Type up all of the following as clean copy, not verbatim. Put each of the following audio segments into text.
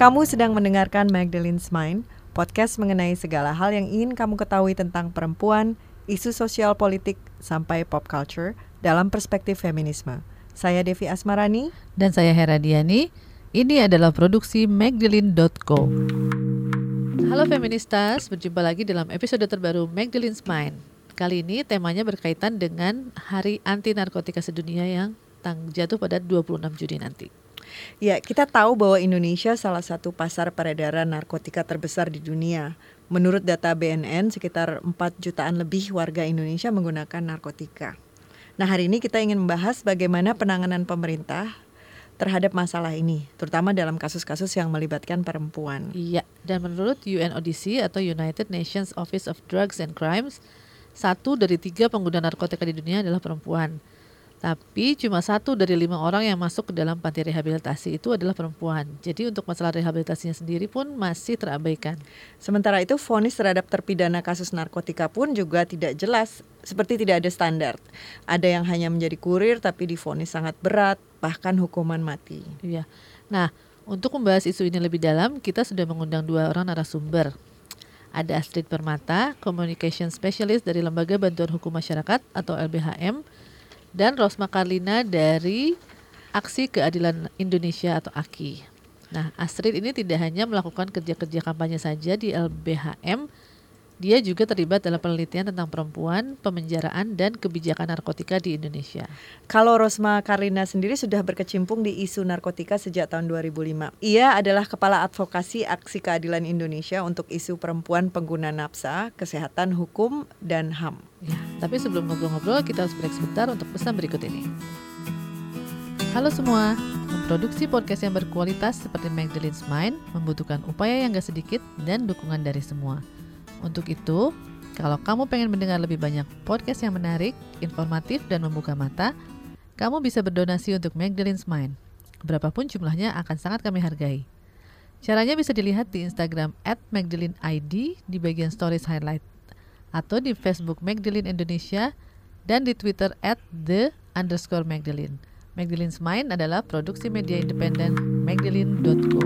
Kamu sedang mendengarkan Magdalene's Mind, podcast mengenai segala hal yang ingin kamu ketahui tentang perempuan, isu sosial politik, sampai pop culture dalam perspektif feminisme. Saya Devi Asmarani. Dan saya Hera Diani. Ini adalah produksi Magdalene.co. Halo feministas, berjumpa lagi dalam episode terbaru Magdalene's Mind. Kali ini temanya berkaitan dengan Hari Anti Narkotika Sedunia yang jatuh pada 26 Juni nanti. Ya, kita tahu bahwa Indonesia salah satu pasar peredaran narkotika terbesar di dunia. Menurut data BNN, sekitar 4 jutaan lebih warga Indonesia menggunakan narkotika. Nah, hari ini kita ingin membahas bagaimana penanganan pemerintah terhadap masalah ini, terutama dalam kasus-kasus yang melibatkan perempuan. Iya, dan menurut UNODC atau United Nations Office of Drugs and Crimes, 1 dari 3 pengguna narkotika di dunia adalah perempuan. Tapi cuma 1 dari 5 orang yang masuk ke dalam panti rehabilitasi itu adalah perempuan. Jadi untuk masalah rehabilitasinya sendiri pun masih terabaikan. Sementara itu vonis terhadap terpidana kasus narkotika pun juga tidak jelas, seperti tidak ada standar. Ada yang hanya menjadi kurir tapi divonis sangat berat, bahkan hukuman mati. Iya. Nah, untuk membahas isu ini lebih dalam, kita sudah mengundang 2 orang narasumber. Ada Astrid Permata, Communication Specialist dari Lembaga Bantuan Hukum Masyarakat atau LBHM, dan Rosma Karlina dari Aksi Keadilan Indonesia atau AKI. Nah, Astrid ini tidak hanya melakukan kerja-kerja kampanye saja di LBHM, dia juga terlibat dalam penelitian tentang perempuan, pemenjaraan, dan kebijakan narkotika di Indonesia. Kalau Rosma Karlina sendiri sudah berkecimpung di isu narkotika sejak tahun 2005. Ia adalah Kepala Advokasi Aksi Keadilan Indonesia untuk isu perempuan pengguna nafsa, kesehatan, hukum, dan HAM. Ya, tapi sebelum ngobrol-ngobrol, kita harus break sebentar untuk pesan berikut ini. Halo semua, memproduksi podcast yang berkualitas seperti Magdalene's Mind membutuhkan upaya yang gak sedikit dan dukungan dari semua. Untuk itu, kalau kamu pengen mendengar lebih banyak podcast yang menarik, informatif, dan membuka mata, kamu bisa berdonasi untuk Magdalene's Mind. Berapapun jumlahnya akan sangat kami hargai. Caranya bisa dilihat di Instagram @magdalenid di bagian stories highlight, atau di Facebook Magdalene Indonesia dan di Twitter @the_Magdalene. Magdalene's Mind adalah produksi media independen Magdalene.co.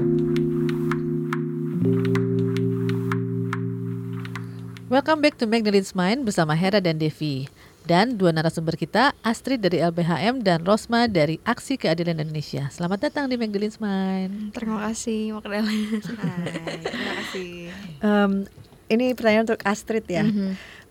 Welcome back to Magdalene's Mind bersama Hera dan Devi. Dan 2 narasumber kita, Astrid dari LBHM dan Rosma dari Aksi Keadilan Indonesia. Selamat datang di Magdalene's Mind. Terima kasih, Magdalene. Hai, terima kasih. Ini pertanyaan untuk Astrid ya.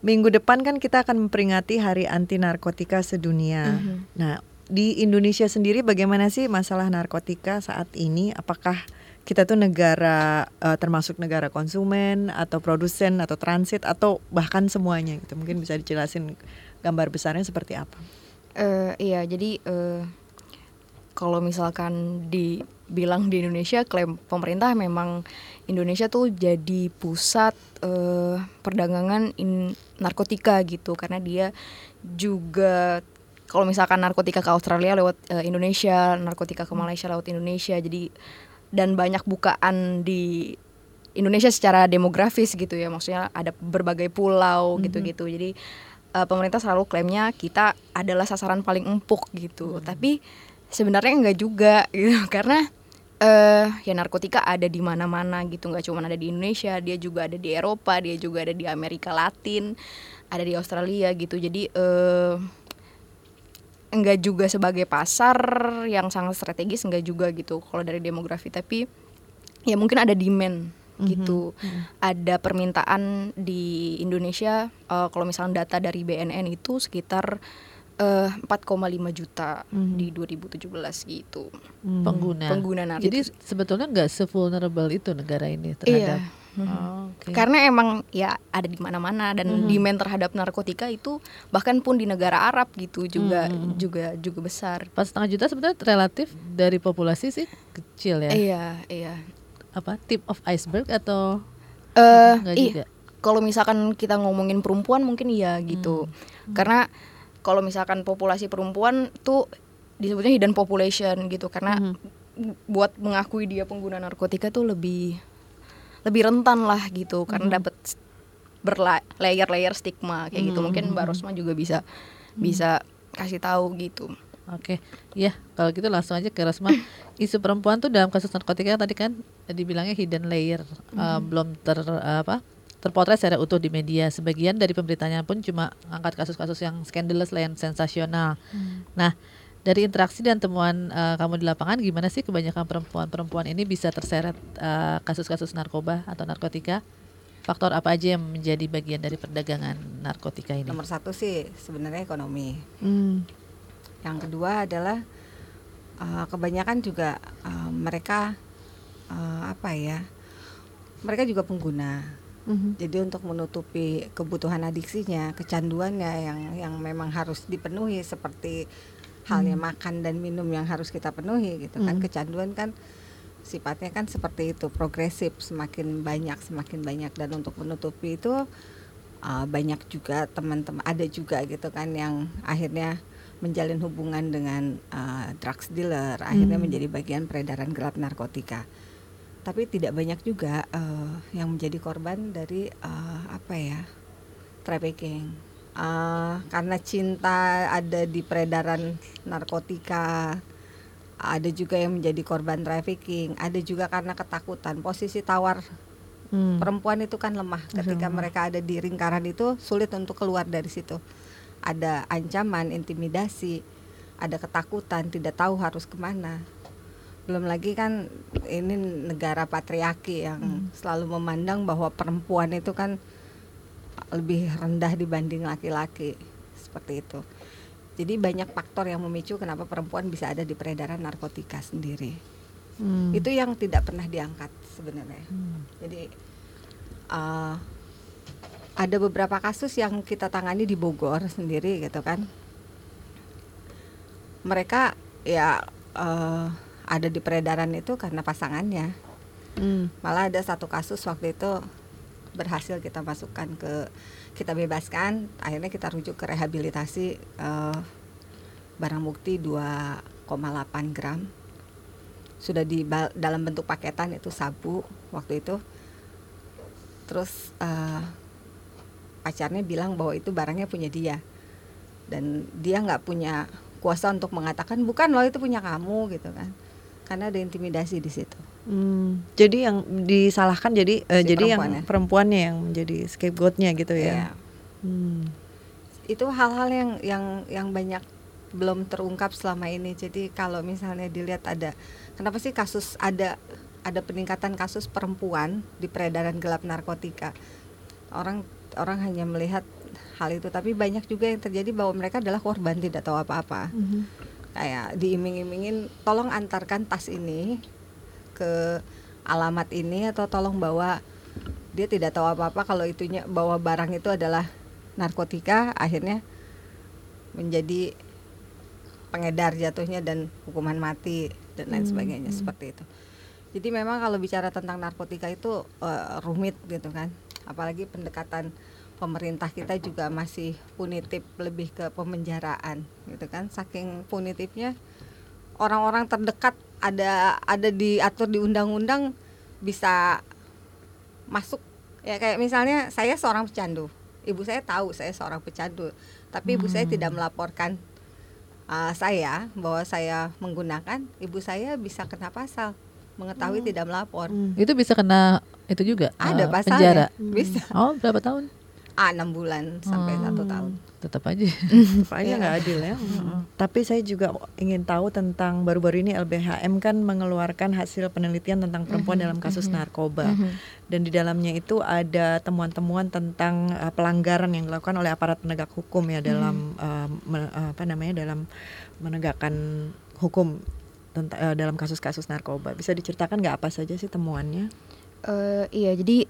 Minggu depan kan kita akan memperingati Hari Anti Narkotika Sedunia. Nah, di Indonesia sendiri bagaimana sih masalah narkotika saat ini? Apakah kita tuh negara termasuk negara konsumen atau produsen atau transit atau bahkan semuanya gitu? Mungkin bisa dijelasin gambar besarnya seperti apa? Iya, jadi kalau misalkan dibilang di Indonesia, klaim pemerintah memang Indonesia tuh jadi pusat perdagangan narkotika gitu, karena dia juga kalau misalkan narkotika ke Australia lewat Indonesia, narkotika ke Malaysia lewat Indonesia, jadi dan banyak bukaan di Indonesia secara demografis gitu ya, maksudnya ada berbagai pulau gitu-gitu, jadi pemerintah selalu klaimnya kita adalah sasaran paling empuk gitu, tapi sebenarnya enggak juga gitu, karena ya narkotika ada di mana-mana gitu, enggak cuma ada di Indonesia, dia juga ada di Eropa, dia juga ada di Amerika Latin, ada di Australia gitu. Jadi enggak juga sebagai pasar yang sangat strategis, enggak juga gitu kalau dari demografi, tapi ya mungkin ada demand gitu. Ada permintaan di Indonesia, kalau misalnya data dari BNN itu sekitar 4,5 juta di 2017 gitu pengguna narkotika. Jadi sebetulnya nggak se-vulnerable itu negara ini terhadap karena emang ya ada di mana-mana, dan demand terhadap narkotika itu bahkan pun di negara Arab gitu juga juga besar. 4,5 juta sebenarnya relatif dari populasi sih kecil ya. Iya. Apa tip of iceberg atau nggak juga? Kalau misalkan kita ngomongin perempuan mungkin iya gitu, karena kalau misalkan populasi perempuan tuh disebutnya hidden population gitu, karena buat mengakui dia pengguna narkotika tuh lebih rentan lah gitu, karena dapat berlayer-layer stigma kayak gitu. Mungkin Mbak Rosma juga bisa kasih tahu gitu. Oke, ya kalau gitu langsung aja ke Rosma. Isu perempuan tuh dalam kasus narkotika tadi kan dibilangnya hidden layer, belum terpotret secara utuh di media. Sebagian dari pemerintahnya pun cuma angkat kasus-kasus yang scandalous lah, yang sensasional. Nah, dari interaksi dan temuan kamu di lapangan, gimana sih kebanyakan perempuan-perempuan ini bisa terseret kasus-kasus narkoba atau narkotika? Faktor apa aja yang menjadi bagian dari perdagangan narkotika ini? Nomor satu sih sebenarnya ekonomi. Yang kedua adalah kebanyakan juga mereka mereka juga pengguna. Jadi untuk menutupi kebutuhan adiksinya, kecanduannya yang memang harus dipenuhi seperti halnya makan dan minum yang harus kita penuhi gitu kan. Kecanduan kan sifatnya kan seperti itu, progresif, semakin banyak dan untuk menutupi itu banyak juga teman-teman ada juga gitu kan yang akhirnya menjalin hubungan dengan drugs dealer, akhirnya menjadi bagian peredaran gelap narkotika. Tapi tidak banyak juga yang menjadi korban dari trafficking. Karena cinta ada di peredaran narkotika, ada juga yang menjadi korban trafficking, ada juga karena ketakutan, posisi tawar. Perempuan itu kan lemah, ketika mereka ada di lingkaran itu sulit untuk keluar dari situ. Ada ancaman, intimidasi, ada ketakutan, tidak tahu harus kemana. Belum lagi kan ini negara patriarki yang selalu memandang bahwa perempuan itu kan lebih rendah dibanding laki-laki, seperti itu. Jadi banyak faktor yang memicu kenapa perempuan bisa ada di peredaran narkotika sendiri. Itu yang tidak pernah diangkat sebenarnya. Jadi ada beberapa kasus yang kita tangani di Bogor sendiri gitu kan. Mereka ya ada di peredaran itu karena pasangannya. Malah ada satu kasus waktu itu berhasil kita masukkan kita bebaskan. Akhirnya kita rujuk ke rehabilitasi, barang bukti 2,8 gram. Sudah di dalam bentuk paketan, itu sabu waktu itu. Terus pacarnya bilang bahwa itu barangnya punya dia dan dia nggak punya kuasa untuk mengatakan bukan loh itu punya kamu gitu kan, karena ada intimidasi di situ. Jadi yang disalahkan jadi yang perempuannya yang menjadi scapegoatnya gitu ya. Itu hal-hal yang banyak belum terungkap selama ini. Jadi kalau misalnya dilihat kenapa sih kasus ada peningkatan kasus perempuan di peredaran gelap narkotika, orang hanya melihat hal itu, tapi banyak juga yang terjadi bahwa mereka adalah korban tidak tahu apa-apa. Kayak diiming-imingin, tolong antarkan tas ini ke alamat ini, atau tolong bawa, dia tidak tahu apa-apa kalau itunya bawa barang itu adalah narkotika, akhirnya menjadi pengedar jatuhnya dan hukuman mati dan lain sebagainya, seperti itu. Jadi memang kalau bicara tentang narkotika itu rumit gitu kan. Apalagi pendekatan pemerintah kita juga masih punitif, lebih ke pemenjaraan gitu kan. Saking punitifnya, orang-orang terdekat ada diatur di undang-undang bisa masuk. Ya kayak misalnya saya seorang pecandu, ibu saya tahu saya seorang pecandu, tapi ibu saya tidak melaporkan saya bahwa saya menggunakan, ibu saya bisa kena pasal. Mengetahui tidak melapor. Itu bisa kena itu juga. Ada pasalnya. Penjara. Bisa. Oh, berapa tahun? 6 bulan sampai 1 tahun. Tetap aja. Kayaknya enggak adil ya. Tapi saya juga ingin tahu tentang baru-baru ini LBHM kan mengeluarkan hasil penelitian tentang perempuan dalam kasus narkoba. Dan di dalamnya itu ada temuan-temuan tentang pelanggaran yang dilakukan oleh aparat penegak hukum ya dalam dalam menegakkan hukum dalam kasus-kasus narkoba. Bisa diceritakan nggak apa saja sih temuannya? Iya, jadi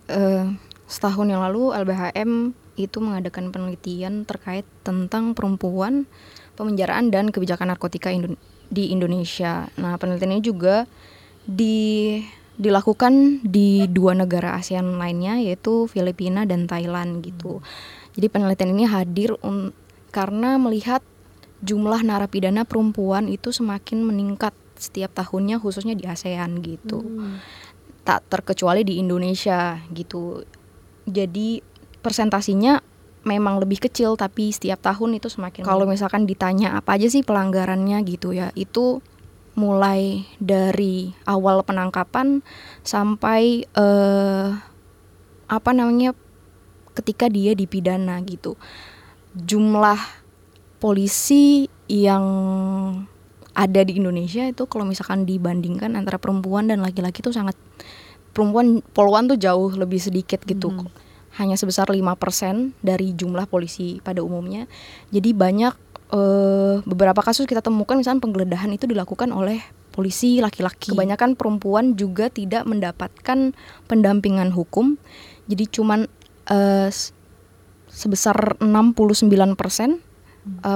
setahun yang lalu LBHM itu mengadakan penelitian terkait tentang perempuan, pemenjaraan dan kebijakan narkotika di Indonesia. Nah, penelitiannya juga dilakukan di 2 negara ASEAN lainnya, yaitu Filipina dan Thailand gitu. Jadi penelitian ini hadir karena melihat jumlah narapidana perempuan itu semakin meningkat setiap tahunnya, khususnya di ASEAN gitu. Tak terkecuali di Indonesia gitu. Jadi persentasinya memang lebih kecil, tapi setiap tahun itu semakin. Kalau misalkan ditanya apa aja sih pelanggarannya gitu ya, itu mulai dari awal penangkapan sampai ketika dia dipidana gitu. Jumlah polisi yang ada di Indonesia itu kalau misalkan dibandingkan antara perempuan dan laki-laki itu sangat, perempuan tuh jauh lebih sedikit gitu. Hanya sebesar 5% dari jumlah polisi pada umumnya. Jadi banyak beberapa kasus kita temukan misalkan penggeledahan itu dilakukan oleh polisi laki-laki. Kebanyakan perempuan juga tidak mendapatkan pendampingan hukum. Jadi cuman sebesar 69%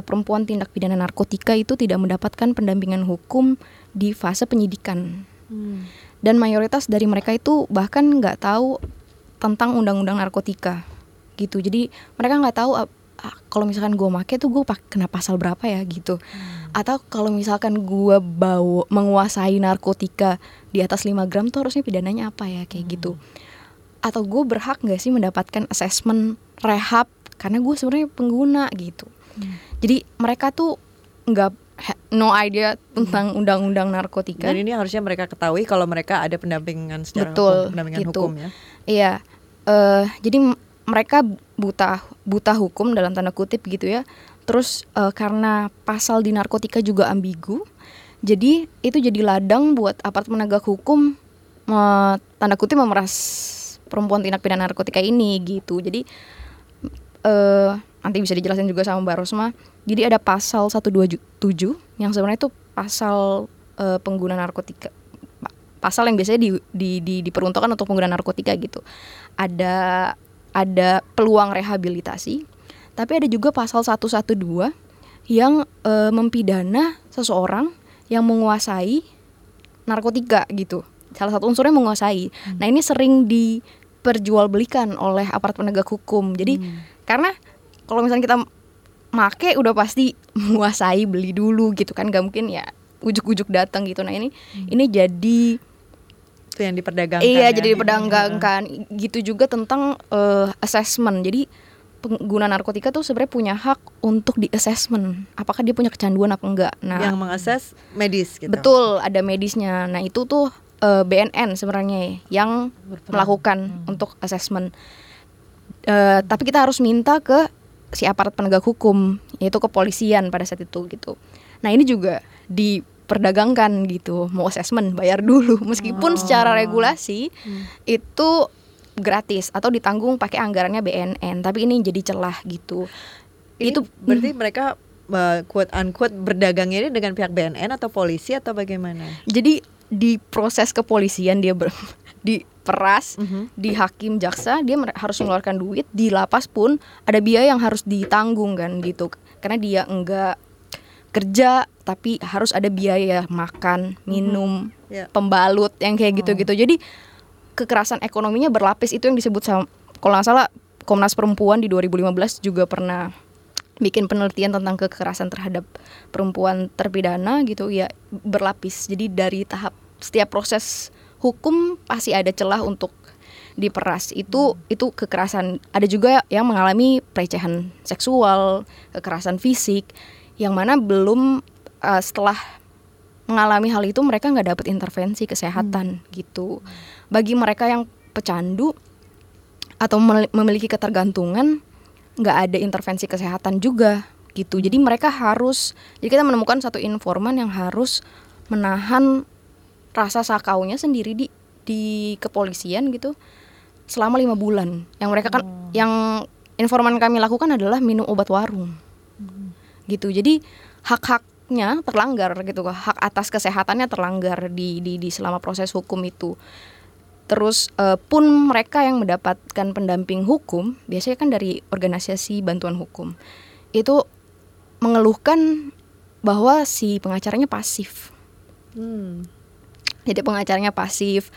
perempuan tindak pidana narkotika itu tidak mendapatkan pendampingan hukum di fase penyidikan. Dan mayoritas dari mereka itu bahkan nggak tahu tentang undang-undang narkotika gitu. Jadi mereka nggak tahu kalau misalkan gue make tuh gue kena pasal berapa ya gitu. Atau kalau misalkan gue menguasai narkotika di atas 5 gram tuh harusnya pidananya apa ya kayak gitu. Atau gue berhak nggak sih mendapatkan assessment rehab karena gue sebenarnya pengguna gitu. Jadi mereka tuh nggak no idea tentang undang-undang narkotika. Dan ini harusnya mereka ketahui kalau mereka ada pendampingan secara hukum, pendampingan gitu. Hukum ya. Iya, jadi mereka buta hukum dalam tanda kutip gitu ya. Terus karena pasal di narkotika juga ambigu, jadi itu jadi ladang buat aparat penegak hukum tanda kutip memeras perempuan tindak pidana narkotika ini gitu. Jadi nanti bisa dijelasin juga sama Mbak Rosma. Jadi ada pasal 127 yang sebenarnya itu pasal pengguna narkotika. Pasal yang biasanya diperuntukkan untuk pengguna narkotika gitu. Ada peluang rehabilitasi, tapi ada juga pasal 112 yang mempidana seseorang yang menguasai narkotika gitu. Salah satu unsurnya menguasai. Nah, ini sering diperjualbelikan oleh aparat penegak hukum. Jadi karena kalau misalnya kita make udah pasti menguasai, beli dulu gitu kan, gak mungkin ya ujuk-ujuk datang gitu. Nah ini jadi itu yang diperdagangkan. Iya, jadi diperdagangkan gitu. Juga tentang assessment. Jadi pengguna narkotika tuh sebenarnya punya hak untuk di assessment apakah dia punya kecanduan apa enggak. Nah, yang mengassess medis gitu. Betul, ada medisnya. Nah itu tuh BNN sebenarnya yang melakukan untuk assessment. Tapi kita harus minta ke si aparat penegak hukum, yaitu kepolisian pada saat itu gitu. Nah ini juga diperdagangkan gitu. Mau assessment bayar dulu, meskipun secara regulasi itu gratis atau ditanggung pakai anggarannya BNN, tapi ini jadi celah gitu. Ini itu berarti mereka quote unquote berdagangnya ini dengan pihak BNN atau polisi atau bagaimana? Jadi di proses kepolisian dia diperas, di hakim jaksa dia harus mengeluarkan duit, di lapas pun ada biaya yang harus ditanggung kan gitu. Karena dia enggak kerja tapi harus ada biaya makan, minum, pembalut yang kayak gitu-gitu. Jadi kekerasan ekonominya berlapis, itu yang disebut sama, kalau enggak salah Komnas Perempuan di 2015 juga pernah bikin penelitian tentang kekerasan terhadap perempuan terpidana gitu ya, berlapis. Jadi dari tahap setiap proses hukum pasti ada celah untuk diperas. Itu kekerasan. Ada juga yang mengalami pelecehan seksual, kekerasan fisik, yang mana belum setelah mengalami hal itu mereka nggak dapat intervensi kesehatan gitu. Bagi mereka yang pecandu atau memiliki ketergantungan, nggak ada intervensi kesehatan juga gitu. Jadi mereka harus, jadi kita menemukan satu informan yang harus menahan rasa sakaunya sendiri di kepolisian gitu selama 5 bulan. Yang mereka kan, yang informan kami lakukan adalah minum obat warung gitu. Jadi hak-haknya terlanggar gitu, hak atas kesehatannya terlanggar di selama proses hukum itu. Terus pun mereka yang mendapatkan pendamping hukum biasanya kan dari organisasi bantuan hukum itu mengeluhkan bahwa si pengacaranya pasif. Jadi pengacaranya pasif,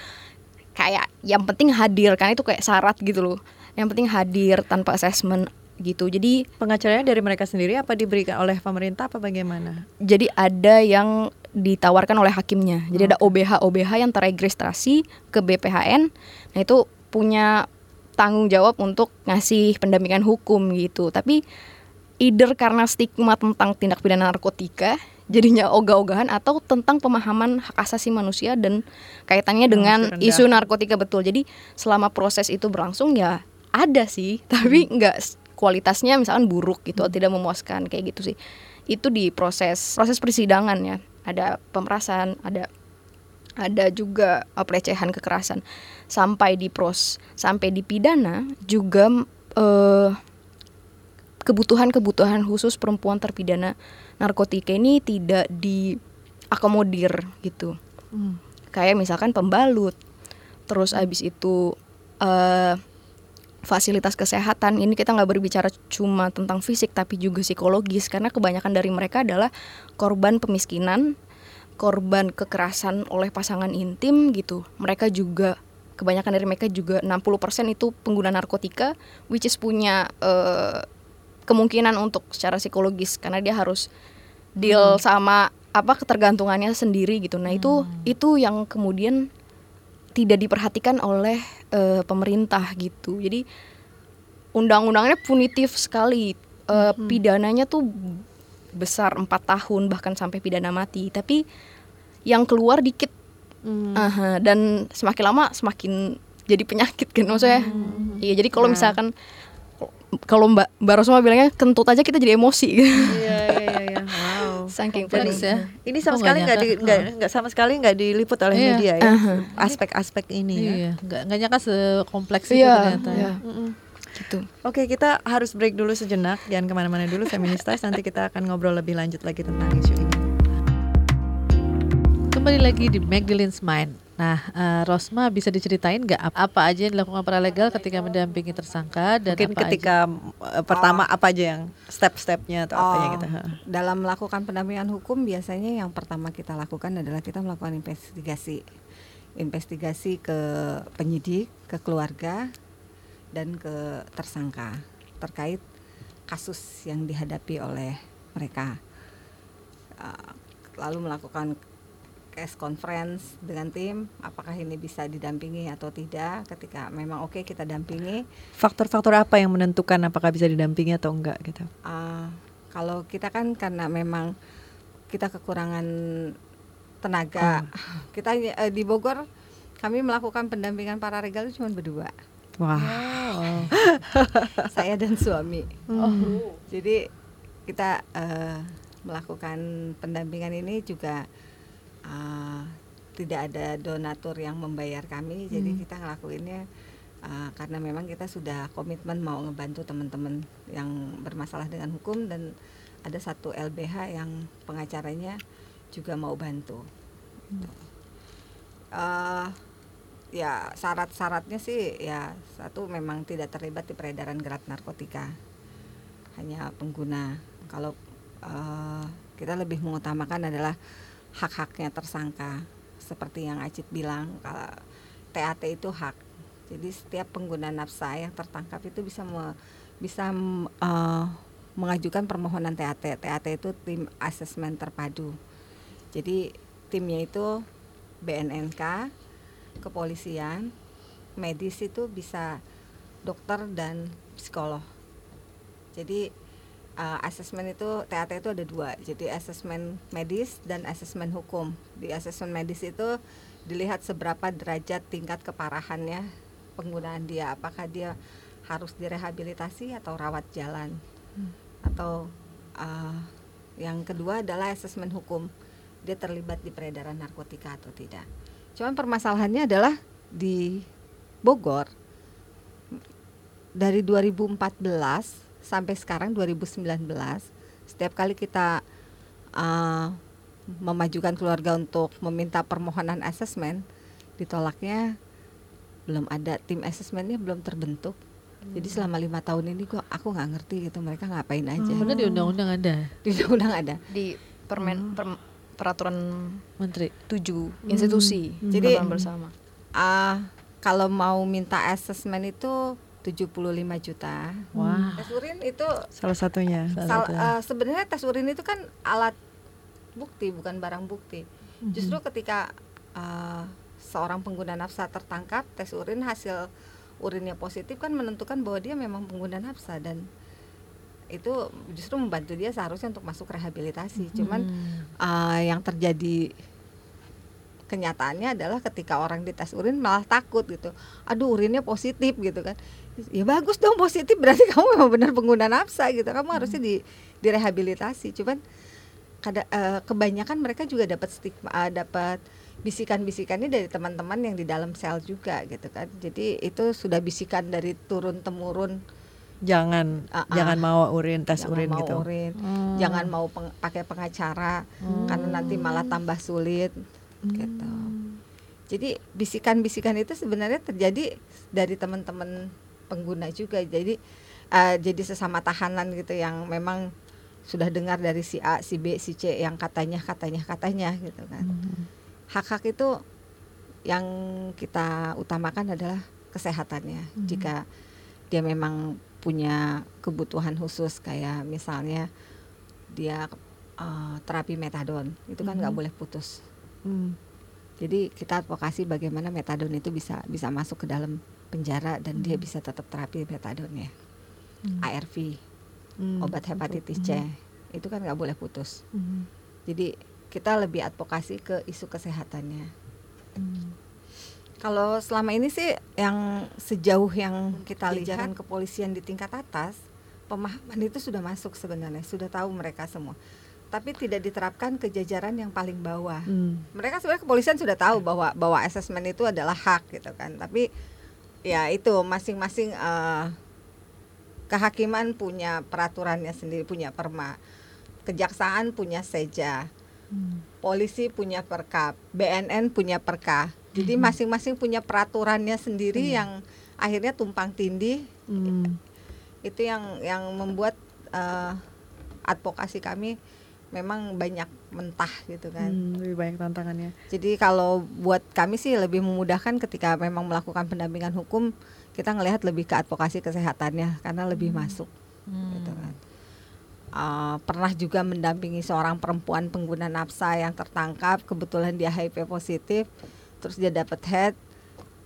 kayak yang penting hadir, karena itu kayak syarat gitu loh. Yang penting hadir tanpa assessment gitu. Jadi pengacaranya dari mereka sendiri apa diberikan oleh pemerintah apa bagaimana? Jadi ada yang ditawarkan oleh hakimnya. Jadi ada OBH yang terregistrasi ke BPHN. Nah itu punya bertanggung jawab untuk ngasih pendampingan hukum gitu. Tapi either karena stigma tentang tindak pidana narkotika jadinya ogah-ogahan, atau tentang pemahaman hak asasi manusia dan kaitannya dengan isu narkotika. Betul, jadi selama proses itu berlangsung ya ada sih, tapi nggak kualitasnya misalkan buruk gitu, tidak memuaskan kayak gitu sih. Itu di proses persidangan ya, ada pemerasan, ada juga pelecehan, kekerasan, sampai di pidana juga. Kebutuhan-kebutuhan khusus perempuan terpidana narkotika ini tidak diakomodir gitu. Kayak misalkan pembalut, terus abis itu fasilitas kesehatan. Ini kita nggak berbicara cuma tentang fisik tapi juga psikologis, karena kebanyakan dari mereka adalah korban pemiskinan, korban kekerasan oleh pasangan intim gitu. Mereka juga, kebanyakan dari mereka juga 60% itu pengguna narkotika, which is punya kemungkinan untuk secara psikologis karena dia harus deal sama ketergantungannya sendiri gitu. Nah, itu yang kemudian tidak diperhatikan oleh pemerintah gitu. Jadi undang-undangnya punitif sekali. Pidananya tuh besar 4 tahun bahkan sampai pidana mati, tapi yang keluar dikit. Dan semakin lama semakin jadi penyakit kan maksudnya. Iya, jadi kalau misalkan kalau Mbak Rosma bilangnya kentut aja kita jadi emosi. Iya. Wow. Saking pening ya. Ini sama sekali enggak diliput oleh media ya. Aspek-aspek ini ya. Enggak nyangka sekompleks itu ternyata. Iya. Gitu. Oke, kita harus break dulu sejenak. Jangan kemana-mana dulu Feministas, nanti kita akan ngobrol lebih lanjut lagi tentang isu ini. Kembali lagi di Magdalene's Mind. Nah, Rosma bisa diceritain nggak apa aja yang dilakukan paralegal ketika mendampingi tersangka, dan mungkin ketika pertama apa aja yang step-stepnya atau apa yang kita dalam melakukan pendampingan hukum? Biasanya yang pertama kita lakukan adalah kita melakukan investigasi ke penyidik, ke keluarga, dan ke tersangka terkait kasus yang dihadapi oleh mereka, lalu melakukan press conference dengan tim, apakah ini bisa didampingi atau tidak. Ketika memang oke, kita dampingi. Faktor-faktor apa yang menentukan apakah bisa didampingi atau enggak gitu? Kalau kita kan karena memang kita kekurangan tenaga. Kita di Bogor kami melakukan pendampingan paralegal itu cuma berdua. Wow. Saya dan suami. Jadi kita melakukan pendampingan ini juga tidak ada donatur yang membayar kami. Jadi kita ngelakuinnya karena memang kita sudah komitmen mau ngebantu teman-teman yang bermasalah dengan hukum, dan ada satu LBH yang pengacaranya juga mau bantu. Ya, syarat-syaratnya sih ya, satu memang tidak terlibat di peredaran gelap narkotika, hanya pengguna. Kalau kita lebih mengutamakan adalah hak-haknya tersangka, seperti yang Acit bilang, kalau TAT itu hak. Jadi setiap pengguna nafsa yang tertangkap itu bisa mengajukan permohonan TAT. TAT itu tim asesmen terpadu. Jadi timnya itu BNN, kepolisian, medis itu bisa dokter dan psikolog. Jadi asesmen itu, TAT itu ada 2, jadi asesmen medis dan asesmen hukum. Di asesmen medis itu dilihat seberapa derajat tingkat keparahannya penggunaan dia, apakah dia harus direhabilitasi atau rawat jalan. Atau yang kedua adalah asesmen hukum, dia terlibat di peredaran narkotika atau tidak. Cuman permasalahannya adalah di Bogor dari 2014 sampai sekarang 2019, setiap kali kita memajukan keluarga untuk meminta permohonan asesmen, ditolaknya. Belum ada tim asesmennya, belum terbentuk. Jadi selama 5 tahun ini aku gak ngerti gitu mereka ngapain aja. Bener di undang-undang ada? Di undang-undang ada. Di peraturan menteri 7 institusi. Jadi bersama. Kalau mau minta asesmen itu 75 juta. Tes urin itu salah satunya. Sebenarnya tes urin itu kan alat bukti, bukan barang bukti. Justru ketika seorang pengguna nafsa tertangkap, tes urin hasil urinnya positif kan menentukan bahwa dia memang pengguna nafsa, dan itu justru membantu dia seharusnya untuk masuk rehabilitasi. Cuman yang terjadi kenyataannya adalah ketika orang dites urin malah takut gitu, aduh urinnya positif gitu kan, ya bagus dong positif berarti kamu memang benar pengguna nafsa gitu, kamu harusnya direhabilitasi. Cuman kebanyakan mereka juga dapat stigma, dapat bisikan-bisikannya dari teman-teman yang di dalam sel juga gitu kan, jadi itu sudah bisikan dari turun temurun, jangan mau urin, tes urin gitu, jangan mau pakai pengacara karena nanti malah tambah sulit. Gitu. Jadi bisikan-bisikan itu sebenarnya terjadi dari teman-teman pengguna juga. Jadi sesama tahanan gitu yang memang sudah dengar dari si A, si B, si C yang katanya gitu kan. Hak-hak itu yang kita utamakan adalah kesehatannya. Jika dia memang punya kebutuhan khusus kayak misalnya dia terapi metadon, itu kan nggak boleh putus. Jadi kita advokasi bagaimana metadon itu bisa masuk ke dalam penjara dan dia bisa tetap terapi metadonnya, ARV, obat hepatitis C, itu kan nggak boleh putus. Jadi kita lebih advokasi ke isu kesehatannya. Kalau selama ini sih yang sejauh yang kita lihat kepolisian di tingkat atas, pemahaman itu sudah masuk sebenarnya, sudah tahu mereka semua. Tapi tidak diterapkan ke jajaran yang paling bawah. Mereka sebenarnya kepolisian sudah tahu bahwa asesmen itu adalah hak gitu kan. Tapi ya itu masing-masing kehakiman punya peraturannya sendiri, punya perma. Kejaksaan punya seja. Polisi punya perkap, BNN punya perka. Jadi masing-masing punya peraturannya sendiri yang akhirnya tumpang tindih. Itu yang membuat advokasi kami memang banyak mentah gitu kan, lebih banyak tantangannya. Jadi kalau buat kami sih lebih memudahkan ketika memang melakukan pendampingan hukum, kita ngelihat lebih ke advokasi kesehatannya karena lebih masuk gitu kan. Pernah juga mendampingi seorang perempuan pengguna nafsa yang tertangkap, kebetulan dia HIV positif, terus dia dapat head,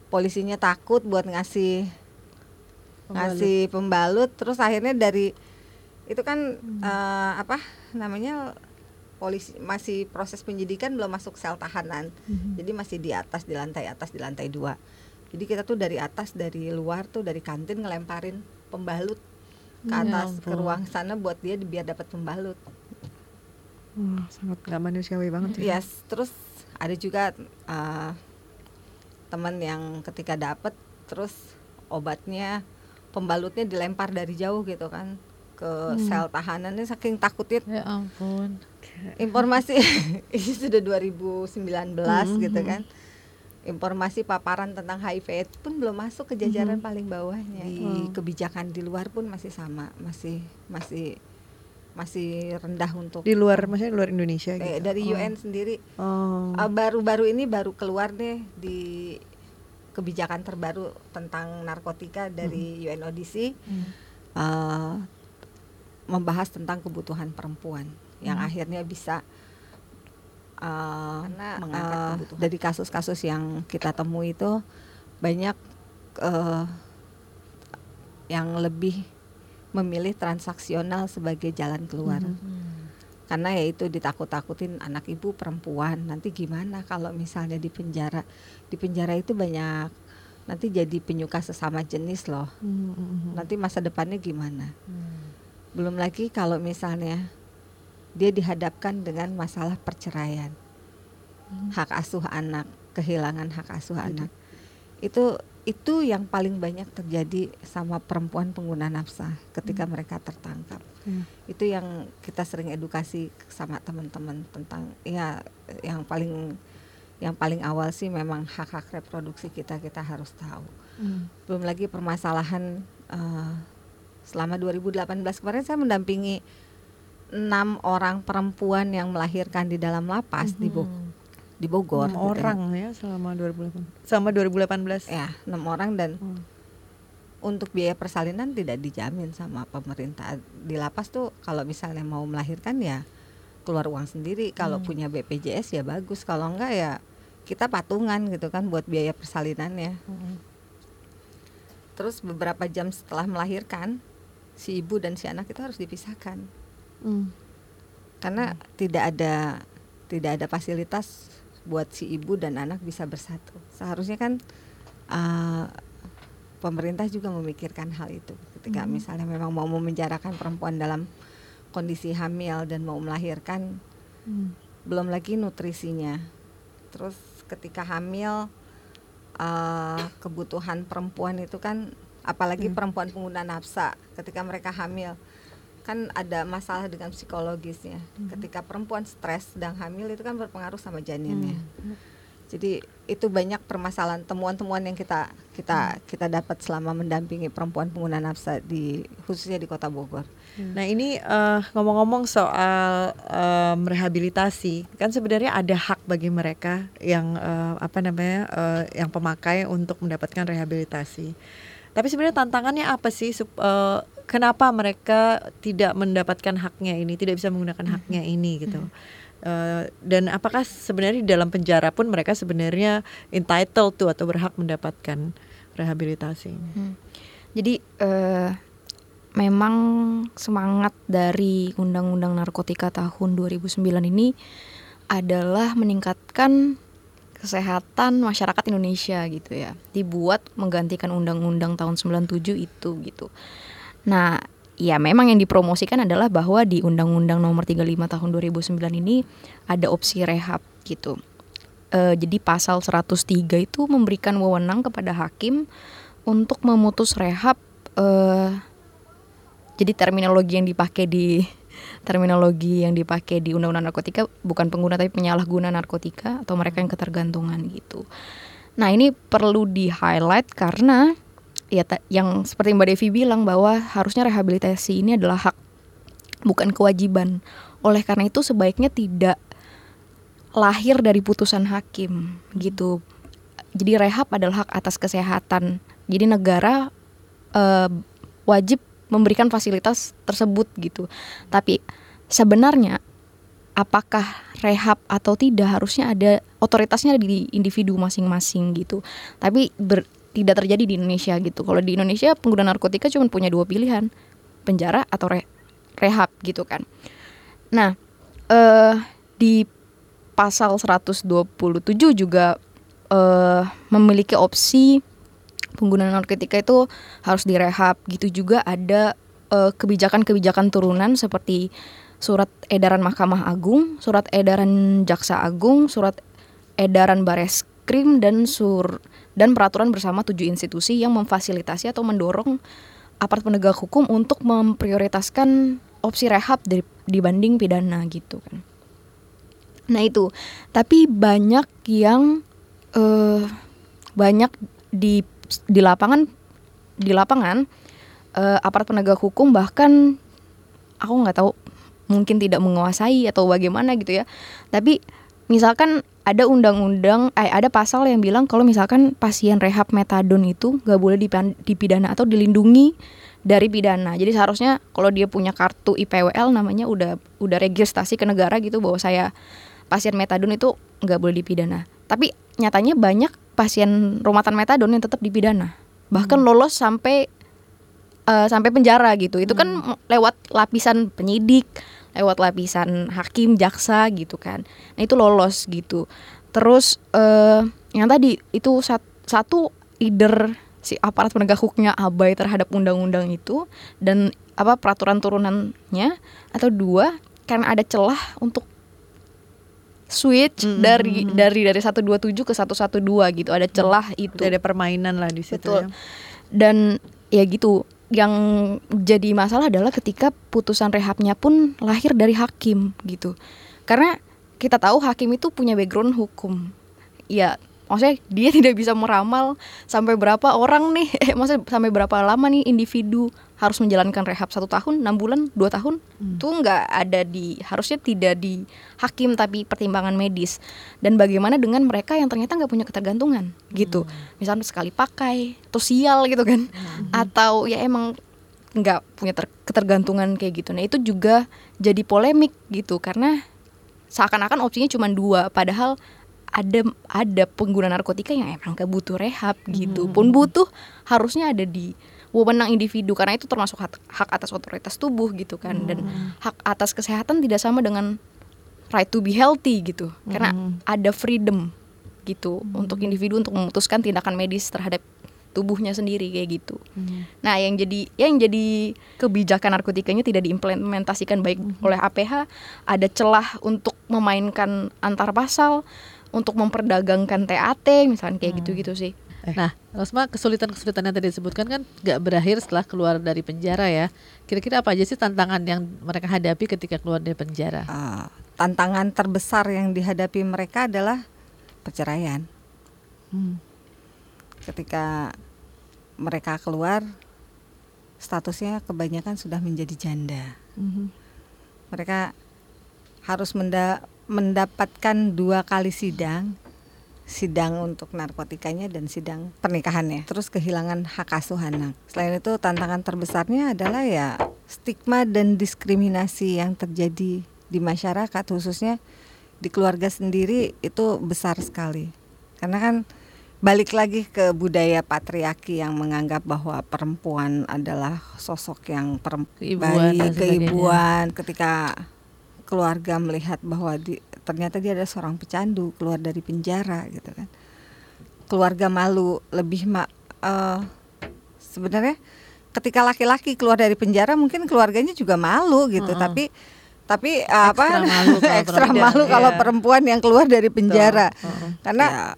polisinya takut buat ngasih pembalut, terus akhirnya dari itu kan polisi masih proses penyidikan, belum masuk sel tahanan, jadi masih di atas, di lantai 2. Jadi kita tuh dari atas, dari luar tuh dari kantin ngelemparin pembalut ke atas, ke ruang sana buat dia biar dapat pembalut. Sangat nggak manusiawi banget ya. Yes, terus ada juga teman yang ketika dapat, terus obatnya pembalutnya dilempar dari jauh gitu kan ke sel tahanan, ini saking takutnya. Ya ampun. Informasi ini sudah 2019 gitu kan. Informasi paparan tentang HIV itu pun belum masuk ke jajaran paling bawahnya. Di kebijakan di luar pun masih sama, masih rendah untuk di luar, maksudnya di luar Indonesia gitu. Dari UN sendiri. Baru-baru ini baru keluar nih di kebijakan terbaru tentang narkotika dari UNODC. Membahas tentang kebutuhan perempuan yang akhirnya bisa mengangkat kebutuhan. Dari kasus-kasus yang kita temui itu banyak yang lebih memilih transaksional sebagai jalan keluar, karena ya itu ditakut-takutin anak ibu perempuan, nanti gimana kalau misalnya di penjara itu banyak nanti jadi penyuka sesama jenis loh, nanti masa depannya gimana. Belum lagi kalau misalnya dia dihadapkan dengan masalah perceraian, hak asuh anak, kehilangan hak asuh anak, itu yang paling banyak terjadi sama perempuan pengguna nafsa ketika mereka tertangkap. Itu yang kita sering edukasi sama teman-teman tentang ya yang paling awal sih memang hak-hak reproduksi kita harus tahu. Belum lagi permasalahan selama 2018 kemarin saya mendampingi 6 orang perempuan yang melahirkan di dalam lapas di Bogor. 6 orang ya selama 2018. Ya, 6 orang dan untuk biaya persalinan tidak dijamin sama pemerintah. Di lapas tuh kalau misalnya mau melahirkan ya keluar uang sendiri, kalau punya BPJS ya bagus, kalau enggak ya kita patungan gitu kan buat biaya persalinannya. Terus beberapa jam setelah melahirkan, si ibu dan si anak itu harus dipisahkan. Karena tidak ada fasilitas buat si ibu dan anak bisa bersatu. Seharusnya kan pemerintah juga memikirkan hal itu. Ketika misalnya memang mau memenjarakan perempuan dalam kondisi hamil dan mau melahirkan, belum lagi nutrisinya. Terus ketika hamil, kebutuhan perempuan itu kan, apalagi perempuan pengguna nafsa, ketika mereka hamil kan ada masalah dengan psikologisnya. Ketika perempuan stres sedang hamil itu kan berpengaruh sama janinnya. Jadi itu banyak permasalahan, temuan-temuan yang kita dapat selama mendampingi perempuan pengguna nafsa khususnya di Kota Bogor. Nah ini ngomong-ngomong soal rehabilitasi, kan sebenarnya ada hak bagi mereka yang yang pemakai untuk mendapatkan rehabilitasi. Tapi sebenarnya tantangannya apa sih? Kenapa mereka tidak mendapatkan haknya ini, tidak bisa menggunakan haknya ini gitu? Dan apakah sebenarnya di dalam penjara pun mereka sebenarnya entitled to atau berhak mendapatkan rehabilitasi? Jadi memang semangat dari Undang-Undang Narkotika tahun 2009 ini adalah meningkatkan kesehatan masyarakat Indonesia gitu ya. Dibuat menggantikan Undang-Undang tahun 97 itu gitu. Nah, ya memang yang dipromosikan adalah bahwa di Undang-Undang nomor 35 tahun 2009 ini ada opsi rehab gitu. Jadi pasal 103 itu memberikan wewenang kepada hakim untuk memutus rehab. Jadi terminologi yang dipakai di Undang-Undang Narkotika bukan pengguna tapi penyalahguna narkotika atau mereka yang ketergantungan gitu. Nah, ini perlu di-highlight karena ya yang seperti Mbak Devi bilang bahwa harusnya rehabilitasi ini adalah hak bukan kewajiban. Oleh karena itu sebaiknya tidak lahir dari putusan hakim gitu. Jadi rehab adalah hak atas kesehatan. Jadi negara wajib memberikan fasilitas tersebut gitu. Tapi sebenarnya apakah rehab atau tidak harusnya ada otoritasnya di individu masing-masing gitu. Tapi tidak terjadi di Indonesia gitu. Kalau di Indonesia pengguna narkotika cuma punya 2 pilihan, penjara atau rehab gitu kan. Nah, di pasal 127 juga memiliki opsi pengguna narkotika itu harus direhab gitu. Juga ada kebijakan-kebijakan turunan seperti surat edaran Mahkamah Agung, surat edaran Jaksa Agung, surat edaran Bareskrim dan peraturan bersama 7 institusi yang memfasilitasi atau mendorong aparat penegak hukum untuk memprioritaskan opsi rehab dibanding pidana gitu kan. Nah itu, tapi banyak yang di lapangan aparat penegak hukum bahkan aku nggak tahu mungkin tidak menguasai atau bagaimana gitu ya. Tapi misalkan ada ada pasal yang bilang kalau misalkan pasien rehab metadon itu nggak boleh dipidana atau dilindungi dari pidana. Jadi seharusnya kalau dia punya kartu IPWL namanya udah registrasi ke negara gitu bahwa saya pasien metadon itu nggak boleh dipidana. Tapi nyatanya banyak pasien rumahan metadon yang tetap dipidana, bahkan lolos sampai penjara gitu. Itu kan lewat lapisan penyidik, lewat lapisan hakim, jaksa gitu kan. Nah itu lolos gitu. Terus yang tadi itu satu either si aparat penegak hukumnya abai terhadap undang-undang itu dan peraturan turunannya, atau dua kan ada celah untuk switch dari 127 ke 112 gitu. Ada celah itu. Ada permainan lah di situ. Betul. Ya. Dan ya gitu. Yang jadi masalah adalah ketika putusan rehabnya pun lahir dari hakim gitu. Karena kita tahu hakim itu punya background hukum. Ya, maksudnya dia tidak bisa meramal sampai berapa orang nih, maksudnya sampai berapa lama nih individu harus menjalankan rehab 1 tahun, 6 bulan, 2 tahun. Itu enggak ada harusnya tidak di hakim tapi pertimbangan medis. Dan bagaimana dengan mereka yang ternyata enggak punya ketergantungan gitu. Misalnya sekali pakai, terus sial gitu kan. Atau ya emang enggak punya ketergantungan kayak gitu. Nah, itu juga jadi polemik gitu karena seakan-akan opsinya cuma 2, padahal ada pengguna narkotika yang emang butuh rehab gitu, pun butuh harusnya ada di wewenang individu karena itu termasuk hak atas otoritas tubuh gitu kan, dan hak atas kesehatan tidak sama dengan right to be healthy gitu, karena ada freedom gitu untuk individu untuk memutuskan tindakan medis terhadap tubuhnya sendiri kayak gitu. Nah, yang jadi kebijakan narkotikanya tidak diimplementasikan baik oleh APH, ada celah untuk memainkan antar pasal, untuk memperdagangkan TAT misalnya kayak gitu-gitu sih. Nah, Rosma, kesulitan-kesulitan yang tadi disebutkan kan gak berakhir setelah keluar dari penjara ya. Kira-kira apa aja sih tantangan yang mereka hadapi ketika keluar dari penjara? Tantangan terbesar yang dihadapi mereka adalah perceraian. Ketika mereka keluar, statusnya kebanyakan sudah menjadi janda. Mereka harus mendapatkan 2 kali sidang untuk narkotikanya dan sidang pernikahannya. Terus kehilangan hak asuh anak. Selain itu tantangan terbesarnya adalah ya stigma dan diskriminasi yang terjadi di masyarakat, khususnya di keluarga sendiri itu besar sekali. Karena kan balik lagi ke budaya patriarki yang menganggap bahwa perempuan adalah sosok yang keibuan. Ketika keluarga melihat bahwa ternyata dia ada seorang pecandu keluar dari penjara gitu kan, keluarga malu lebih sebenarnya ketika laki-laki keluar dari penjara mungkin keluarganya juga malu gitu, tapi ekstra malu kalau perempuan yang keluar dari penjara karena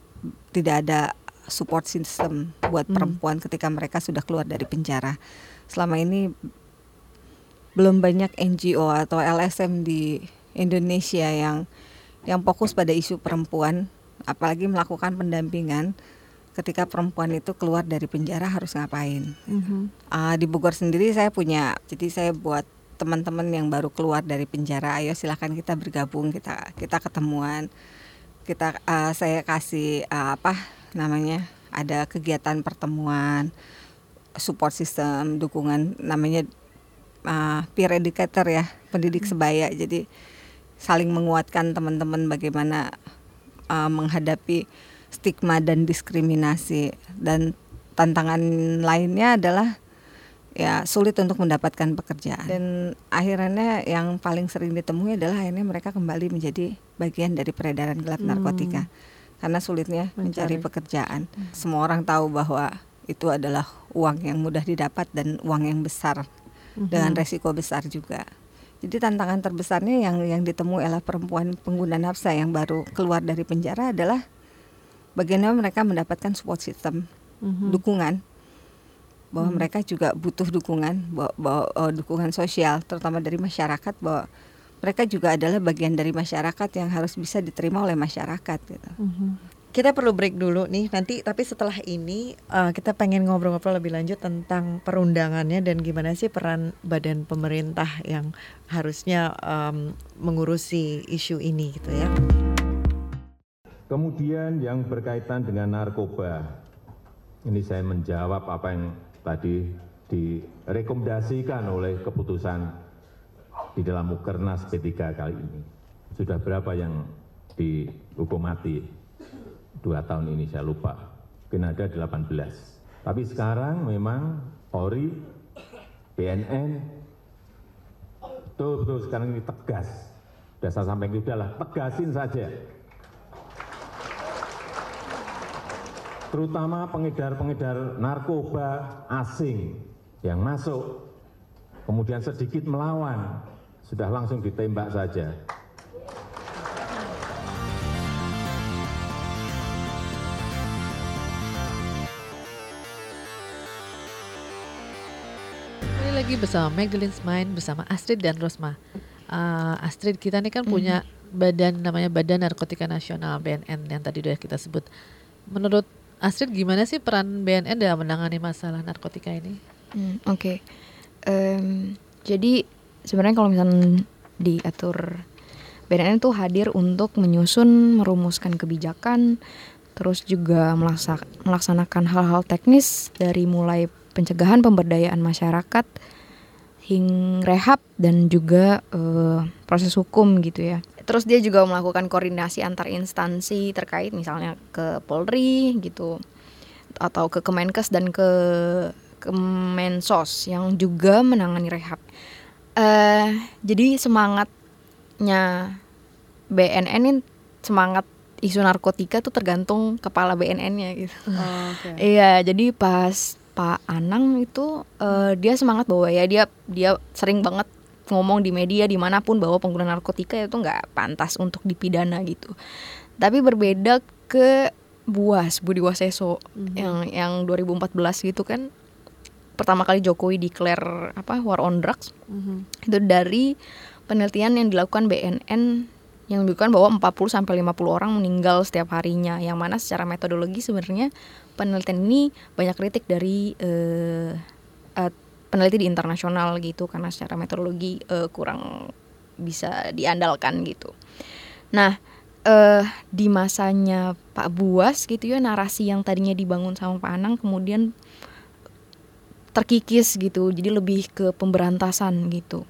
tidak ada support system buat perempuan ketika mereka sudah keluar dari penjara. Selama ini belum banyak NGO atau LSM di Indonesia yang fokus pada isu perempuan, apalagi melakukan pendampingan ketika perempuan itu keluar dari penjara harus ngapain. Di Bogor sendiri saya punya, jadi saya buat teman-teman yang baru keluar dari penjara, ayo silakan kita bergabung, kita ketemuan, saya kasih ada kegiatan pertemuan, support system, dukungan, namanya peer educator ya, pendidik sebaya. Jadi saling menguatkan teman-teman bagaimana menghadapi stigma dan diskriminasi. Dan tantangan lainnya adalah ya sulit untuk mendapatkan pekerjaan. Dan akhirnya yang paling sering ditemui adalah akhirnya mereka kembali menjadi bagian dari peredaran gelap narkotika karena sulitnya mencari pekerjaan. Semua orang tahu bahwa itu adalah uang yang mudah didapat dan uang yang besar dengan resiko besar juga. Jadi tantangan terbesarnya yang ditemui oleh perempuan pengguna nafsa yang baru keluar dari penjara adalah bagaimana mereka mendapatkan support system, dukungan, bahwa mereka juga butuh dukungan, bahwa dukungan sosial, terutama dari masyarakat, bahwa mereka juga adalah bagian dari masyarakat yang harus bisa diterima oleh masyarakat gitu. Kita perlu break dulu nih nanti, tapi setelah ini kita pengen ngobrol-ngobrol lebih lanjut tentang perundangannya dan gimana sih peran badan pemerintah yang harusnya mengurusi isu ini gitu ya. Kemudian yang berkaitan dengan narkoba, ini saya menjawab apa yang tadi direkomendasikan oleh keputusan di dalam Mukernas P3 kali ini. Sudah berapa yang dihukum mati? 2 tahun ini saya lupa, mungkin ada 18. Tapi sekarang memang Polri, BNN, betul-betul sekarang ini tegas. Sudah saya sampaikan, sudahlah tegasin saja. Terutama pengedar-pengedar narkoba asing yang masuk, kemudian sedikit melawan, sudah langsung ditembak saja. Lagi bersama Magdalene's Mind bersama Astrid dan Rosma. Astrid, kita ini kan punya badan namanya Badan Narkotika Nasional BNN yang tadi sudah kita sebut. Menurut Astrid gimana sih peran BNN dalam menangani masalah narkotika ini? Oke. Jadi sebenarnya kalau misalnya diatur BNN itu hadir untuk menyusun, merumuskan kebijakan, terus juga melaksanakan hal-hal teknis dari mulai pencegahan, pemberdayaan masyarakat, hingga rehab dan juga proses hukum gitu ya. Terus dia juga melakukan koordinasi antar instansi terkait, misalnya ke Polri gitu, atau ke Kemenkes dan ke Kemensos yang juga menangani rehab. Jadi semangatnya BNN ini, semangat isu narkotika tuh tergantung kepala BNN-nya gitu. Oh, okay. Iya, jadi pas Pak Anang itu dia semangat bahwa ya dia sering banget ngomong di media dimanapun bahwa pengguna narkotika itu nggak pantas untuk dipidana gitu. Tapi berbeda ke Buas, Budi Waseso, yang 2014 gitu kan, pertama kali Jokowi declare war on drugs, itu dari penelitian yang dilakukan BNN yang menunjukkan bahwa 40 sampai 50 orang meninggal setiap harinya, yang mana secara metodologi sebenarnya penelitian ini banyak kritik dari peneliti di internasional gitu, karena secara metodologi kurang bisa diandalkan gitu. Nah, di masanya Pak Buas gitu ya, narasi yang tadinya dibangun sama Pak Anang kemudian terkikis gitu, jadi lebih ke pemberantasan gitu.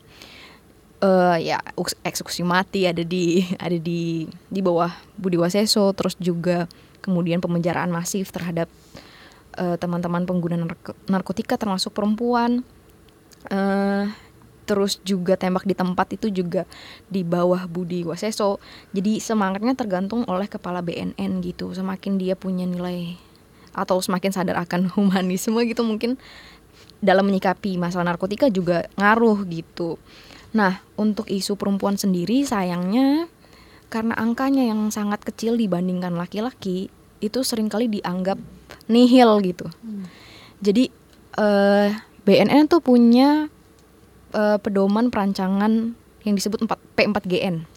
Ya eksekusi mati ada di bawah Budi Waseso, terus juga kemudian pemenjaraan masif terhadap teman-teman pengguna narkotika termasuk perempuan, terus juga tembak di tempat itu juga di bawah Budi Waseso. Jadi semangatnya tergantung oleh kepala BNN gitu, semakin dia punya nilai atau semakin sadar akan humanisme gitu, mungkin dalam menyikapi masalah narkotika juga ngaruh gitu. Nah, untuk isu perempuan sendiri sayangnya karena angkanya yang sangat kecil dibandingkan laki-laki, itu seringkali dianggap nihil gitu. Jadi BNN tuh punya pedoman perancangan yang disebut P4GN.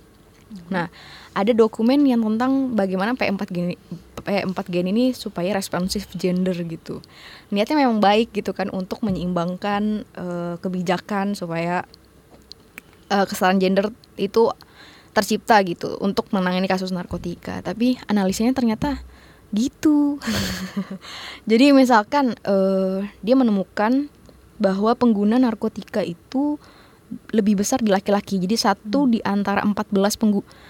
Nah, ada dokumen yang tentang bagaimana P4GN ini supaya responsif gender gitu. Niatnya memang baik gitu kan, untuk menyeimbangkan kebijakan supaya kesetaraan gender itu tercipta gitu untuk menangani kasus narkotika. Tapi analisanya ternyata gitu. Jadi misalkan dia menemukan bahwa pengguna narkotika itu lebih besar di laki-laki. Jadi 1 di antara 14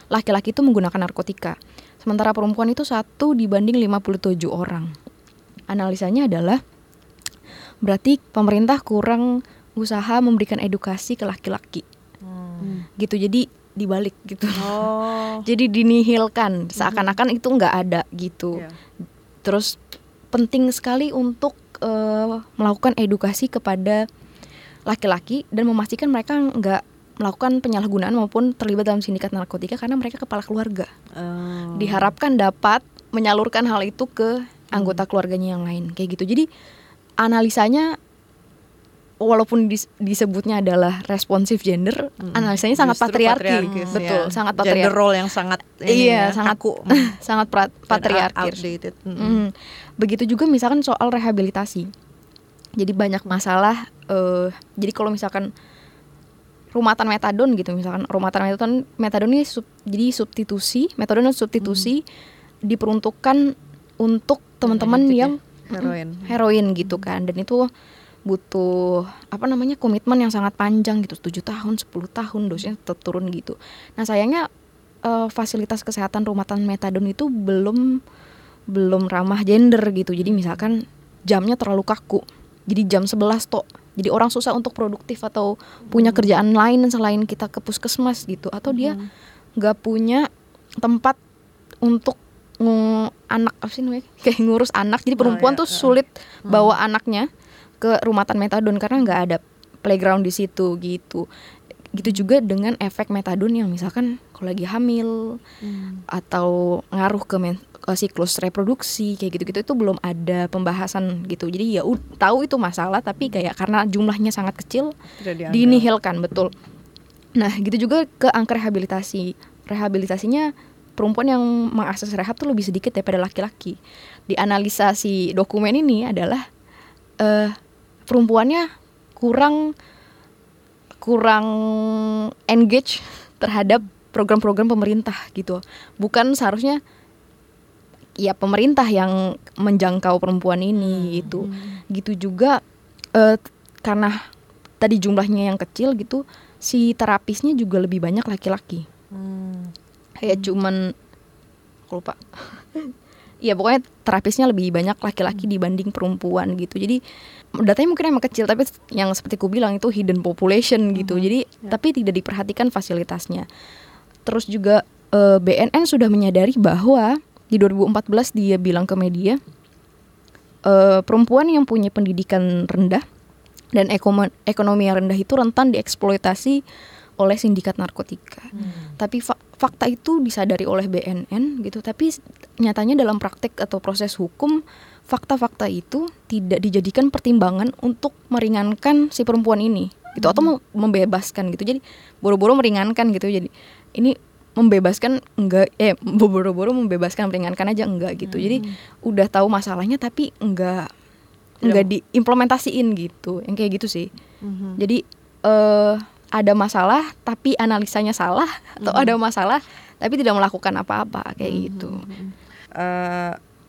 laki-laki itu menggunakan narkotika, sementara perempuan itu 1 dibanding 57 orang. Analisanya adalah berarti pemerintah kurang usaha memberikan edukasi ke laki-laki. Gitu, jadi dibalik gitu. Oh. Jadi dinihilkan, seakan-akan itu nggak ada gitu. Yeah. Terus penting sekali untuk melakukan edukasi kepada laki-laki dan memastikan mereka nggak melakukan penyalahgunaan maupun terlibat dalam sindikat narkotika, karena mereka kepala keluarga. Oh. Diharapkan dapat menyalurkan hal itu ke anggota keluarganya yang lain, kayak gitu. Jadi analisanya, walaupun disebutnya adalah responsif gender, analisanya sangat patriarkis, betul, ya. Sangat patriarkis. Gender role yang sangat sangat patriarkis. Begitu juga misalkan soal rehabilitasi. Jadi banyak masalah. Jadi kalau misalkan rumatan metadon gitu, misalkan rumatan metadon ini substitusi diperuntukkan untuk teman-teman yang heroin gitu kan, dan itu butuh komitmen yang sangat panjang gitu, 7 tahun, 10 tahun dosisnya tetap turun gitu. Nah, sayangnya fasilitas kesehatan rumatan metadon itu belum ramah gender gitu. Jadi misalkan jamnya terlalu kaku, jadi jam 11 tok. Jadi orang susah untuk produktif atau punya kerjaan lain selain kita ke puskesmas gitu, atau dia gak punya tempat untuk anak, kayak ngurus anak. Jadi perempuan sulit bawa anaknya ke rumatan metadon karena nggak ada playground di situ gitu. Gitu juga dengan efek metadon yang misalkan kalau lagi hamil atau ngaruh ke siklus reproduksi kayak gitu-gitu, itu belum ada pembahasan gitu. Jadi ya tahu itu masalah, tapi kayak karena jumlahnya sangat kecil dinihilkan, betul. Nah, gitu juga ke angka rehabilitasi. Rehabilitasinya perempuan yang mengakses rehab tuh lebih sedikit daripada laki-laki. Di analisa si dokumen ini adalah perempuannya kurang engage terhadap program-program pemerintah gitu. Bukan seharusnya ya pemerintah yang menjangkau perempuan ini gitu. Gitu juga karena tadi jumlahnya yang kecil gitu, si terapisnya juga lebih banyak laki-laki. Ya cuman aku lupa. Ya pokoknya terapisnya lebih banyak laki-laki dibanding perempuan gitu. Jadi datanya mungkin emang kecil, tapi yang seperti ku bilang itu hidden population gitu. Jadi tapi tidak diperhatikan fasilitasnya. Terus juga BNN sudah menyadari bahwa di 2014 dia bilang ke media, perempuan yang punya pendidikan rendah dan ekonomi yang rendah itu rentan dieksploitasi oleh sindikat narkotika. Tapi fakta itu disadari oleh BNN gitu, tapi nyatanya dalam praktek atau proses hukum fakta-fakta itu tidak dijadikan pertimbangan untuk meringankan si perempuan ini gitu, atau membebaskan gitu. Jadi boro-boro meringankan gitu. Jadi ini membebaskan enggak, boro-boro membebaskan meringankan aja enggak gitu. Jadi udah tahu masalahnya tapi enggak diimplementasiin gitu. Yang kayak gitu sih. Jadi ada masalah tapi analisanya salah, atau ada masalah tapi tidak melakukan apa-apa kayak gitu.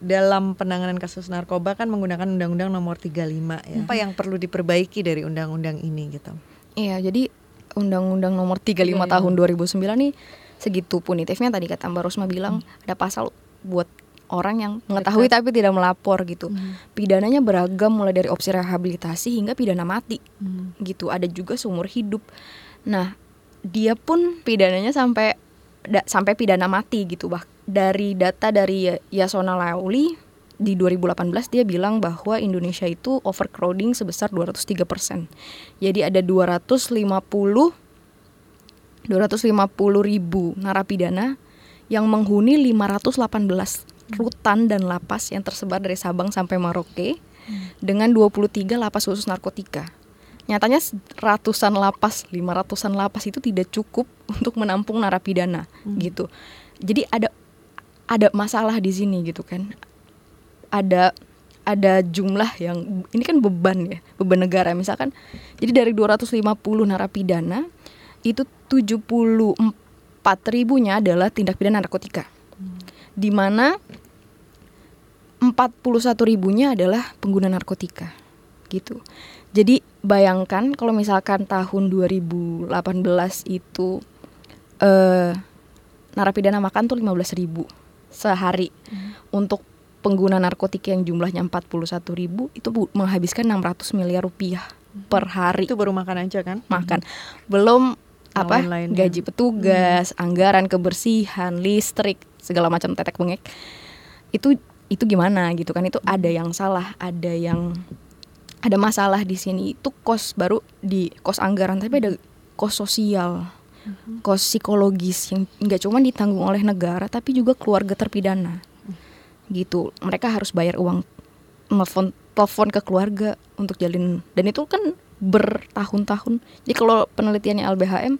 Dalam penanganan kasus narkoba kan menggunakan Undang-Undang Nomor 35 ya. Apa yang perlu diperbaiki dari undang-undang ini gitu? Iya, jadi Undang-Undang Nomor 35 tahun 2009 nih segitu punitifnya, tadi kata Mbak Rosma bilang ada pasal buat orang yang mengetahui tapi tidak melapor gitu. Pidananya beragam, mulai dari opsi rehabilitasi hingga pidana mati gitu. Ada juga seumur hidup. Nah, dia pun pidananya sampai pidana mati gitu. Dari data dari Yasona Lauli di 2018 dia bilang bahwa Indonesia itu overcrowding sebesar 203%. Jadi ada 250 ribu narapidana yang menghuni 518 rutan dan lapas yang tersebar dari Sabang sampai Merauke dengan 23 lapas khusus narkotika. Nyatanya ratusan lapas, 500-an lapas itu tidak cukup untuk menampung narapidana gitu. Jadi ada masalah di sini gitu kan. Ada jumlah yang ini kan beban negara misalkan. Jadi dari 250 narapidana itu 74.000-nya adalah tindak pidana narkotika. Di mana 41.000-nya adalah pengguna narkotika gitu. Jadi bayangkan kalau misalkan tahun 2018 itu narapidana makan tuh 15.000 sehari. Untuk pengguna narkotika yang jumlahnya 41.000 itu menghabiskan 600 miliar rupiah per hari. Itu baru makan aja kan? Makan. Belum gaji petugas, anggaran kebersihan, listrik, segala macam tetek bengek. Itu gimana gitu kan? Itu ada yang salah, ada masalah di sini. Itu kos, baru di kos anggaran, tapi ada kos sosial, kos psikologis yang enggak cuma ditanggung oleh negara tapi juga keluarga terpidana. Gitu. Mereka harus bayar uang telepon ke keluarga untuk jalin, dan itu kan bertahun-tahun. Jadi kalau penelitiannya LBHM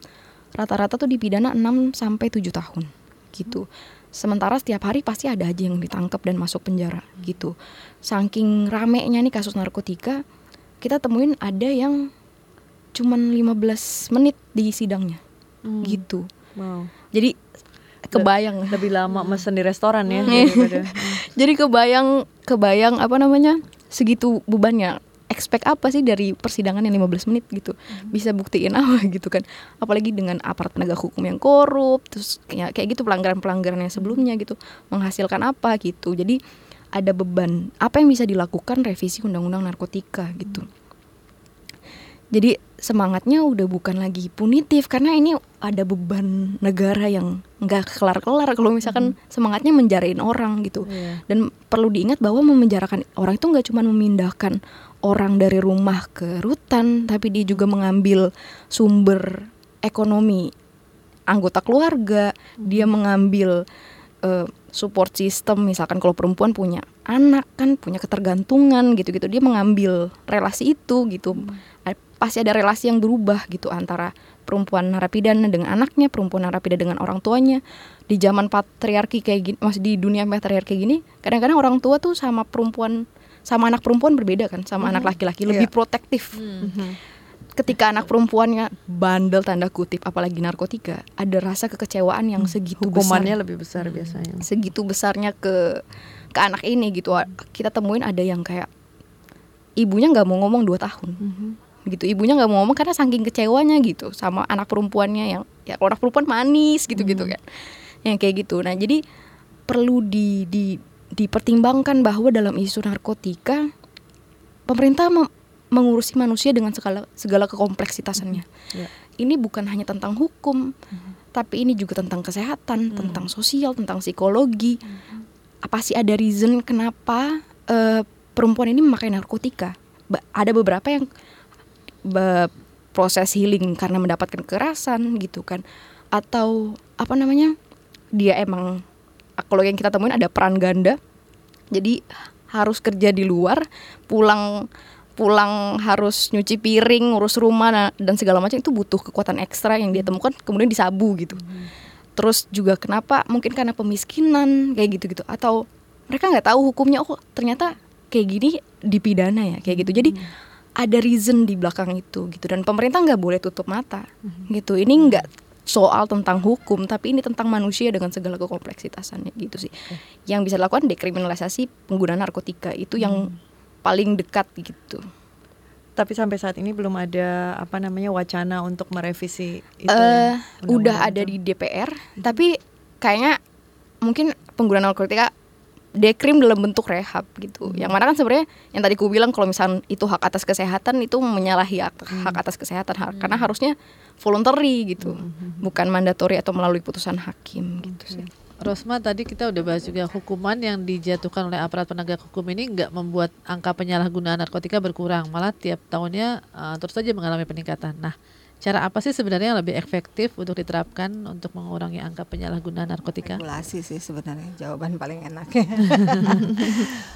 rata-rata tuh dipidana 6 sampai 7 tahun gitu. Sementara setiap hari pasti ada aja yang ditangkap dan masuk penjara gitu. Saking ramenya nih kasus narkotika, kita temuin ada yang cuman 15 menit di sidangnya gitu. Wow. Jadi kebayang lebih lama mesen di restoran ya. Jadi kebayang apa namanya, segitu bebannya. Expect apa sih dari persidangan yang 15 menit gitu? Bisa buktiin apa gitu kan? Apalagi dengan aparat penegak hukum yang korup, terus kayak gitu, pelanggaran-pelanggaran yang sebelumnya gitu, menghasilkan apa gitu. Jadi ada beban. Apa yang bisa dilakukan revisi undang-undang narkotika gitu. Jadi semangatnya udah bukan lagi punitif, karena ini ada beban negara yang gak kelar-kelar kalau misalkan semangatnya menjarain orang gitu. Dan perlu diingat bahwa memenjarakan orang itu gak cuma memindahkan orang dari rumah ke rutan, tapi dia juga mengambil sumber ekonomi anggota keluarga. Dia mengambil support system, misalkan kalau perempuan punya anak kan, punya ketergantungan gitu-gitu. Dia mengambil relasi itu gitu. Pasti ada relasi yang berubah gitu antara perempuan narapidana dengan anaknya, perempuan narapidana dengan orang tuanya. Di zaman patriarki kayak gini, maksud di dunia patriarki gini, kadang-kadang orang tua tuh sama perempuan, sama anak perempuan berbeda kan, sama anak laki-laki lebih protektif. Ketika anak perempuannya bandel tanda kutip, apalagi narkotika, ada rasa kekecewaan yang segitu hukumannya besar, lebih besar biasanya. Segitu besarnya ke anak ini gitu. Kita temuin ada yang kayak ibunya nggak mau ngomong 2 tahun. Gitu, ibunya nggak mau ngomong karena saking kecewanya gitu sama anak perempuannya yang ya, kalau anak perempuan manis gitu-gitu kan, yang kayak gitu. Nah jadi perlu dipertimbangkan bahwa dalam isu narkotika pemerintah mengurusi manusia dengan segala kekompleksitasannya. Ini bukan hanya tentang hukum, tapi ini juga tentang kesehatan, tentang sosial, tentang psikologi. Apa sih ada reason kenapa perempuan ini memakai narkotika? Ada beberapa yang proses healing karena mendapatkan kekerasan gitu kan, atau apa namanya, dia emang, kalau yang kita temuin ada peran ganda, jadi harus kerja di luar, pulang harus nyuci piring, ngurus rumah dan segala macam, itu butuh kekuatan ekstra yang dia temukan kemudian disabu gitu. Terus juga kenapa, mungkin karena pemiskinan kayak gitu-gitu, atau mereka nggak tahu hukumnya, oh ternyata kayak gini dipidana ya kayak gitu. Jadi ada reason di belakang itu gitu, dan pemerintah nggak boleh tutup mata gitu. Ini nggak soal tentang hukum, tapi ini tentang manusia dengan segala kekompleksitasannya gitu sih. Yang bisa dilakukan dekriminalisasi penggunaan narkotika itu yang paling dekat gitu. Tapi sampai saat ini belum ada apa namanya wacana untuk merevisi itu. Udah ada di DPR, tapi kayaknya mungkin penggunaan narkotika dekrim dalam bentuk rehab gitu. Yang mana kan sebenarnya yang tadi ku bilang, kalau misalnya itu hak atas kesehatan, itu menyalahi hak atas kesehatan, karena harusnya voluntary gitu, bukan mandatori atau melalui putusan hakim gitu sih. Rosma, tadi kita udah bahas juga hukuman yang dijatuhkan oleh aparat penegak hukum ini nggak membuat angka penyalahgunaan narkotika berkurang, malah tiap tahunnya terus saja mengalami peningkatan. Nah, cara apa sih sebenarnya yang lebih efektif untuk diterapkan untuk mengurangi angka penyalahgunaan narkotika? Regulasi sih sebenarnya jawaban paling enaknya.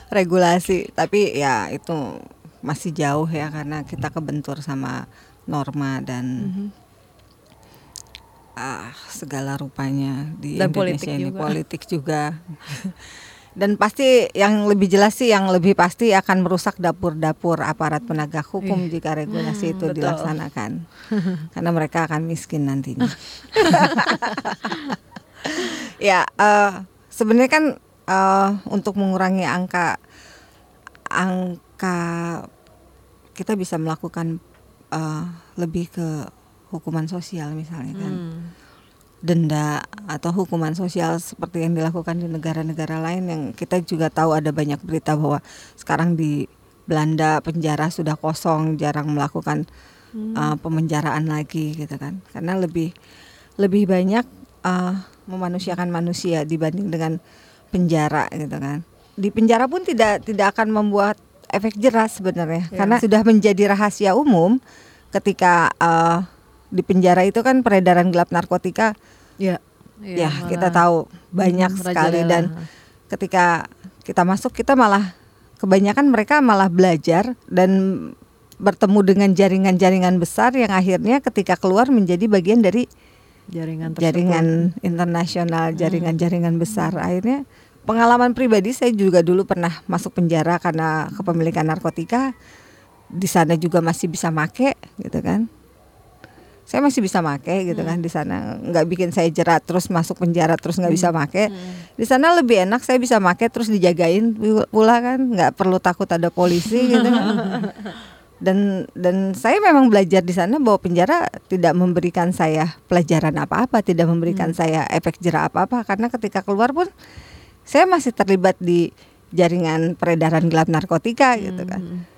Regulasi, tapi ya itu masih jauh ya, karena kita kebentur sama norma dan segala rupanya di dan Indonesia politik ini juga. Politik juga. Dan pasti yang lebih jelas sih, yang lebih pasti akan merusak dapur-dapur aparat penegak hukum jika regulasi itu betul. Dilaksanakan. Karena mereka akan miskin nantinya. Ya, sebenarnya kan untuk mengurangi angka kita bisa melakukan lebih ke hukuman sosial misalnya kan. Denda atau hukuman sosial seperti yang dilakukan di negara-negara lain, yang kita juga tahu ada banyak berita bahwa sekarang di Belanda penjara sudah kosong, jarang melakukan pemenjaraan lagi gitu kan, karena lebih banyak memanusiakan manusia dibanding dengan penjara gitu kan. Di penjara pun tidak akan membuat efek jerah sebenarnya, karena sudah menjadi rahasia umum ketika di penjara itu kan peredaran gelap narkotika ya kita tahu banyak sekali, dan ketika kita masuk kita malah kebanyakan mereka malah belajar dan bertemu dengan jaringan-jaringan besar yang akhirnya ketika keluar menjadi bagian dari jaringan internasional, jaringan-jaringan besar. Akhirnya pengalaman pribadi saya juga dulu pernah masuk penjara karena kepemilikan narkotika, di sana juga masih bisa make gitu kan. Saya masih bisa make gitu kan di sana, nggak bikin saya jerat terus masuk penjara terus nggak bisa make. Di sana lebih enak, saya bisa make terus dijagain pula kan, nggak perlu takut ada polisi gitu kan. Dan saya memang belajar di sana bahwa penjara tidak memberikan saya pelajaran apa-apa, tidak memberikan saya efek jerah apa-apa, karena ketika keluar pun saya masih terlibat di jaringan peredaran gelap narkotika gitu kan.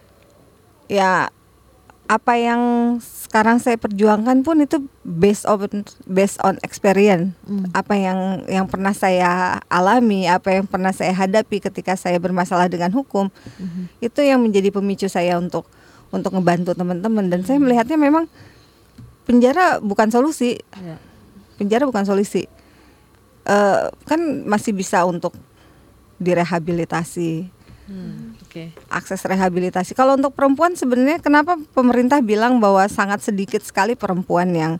Ya, apa yang sekarang saya perjuangkan pun itu based on experience. Apa yang pernah saya alami, apa yang pernah saya hadapi ketika saya bermasalah dengan hukum, itu yang menjadi pemicu saya untuk ngebantu teman-teman. Dan saya melihatnya memang penjara bukan solusi. Penjara bukan solusi. Kan masih bisa untuk direhabilitasi. Akses rehabilitasi. Kalau untuk perempuan sebenarnya kenapa pemerintah bilang bahwa sangat sedikit sekali perempuan yang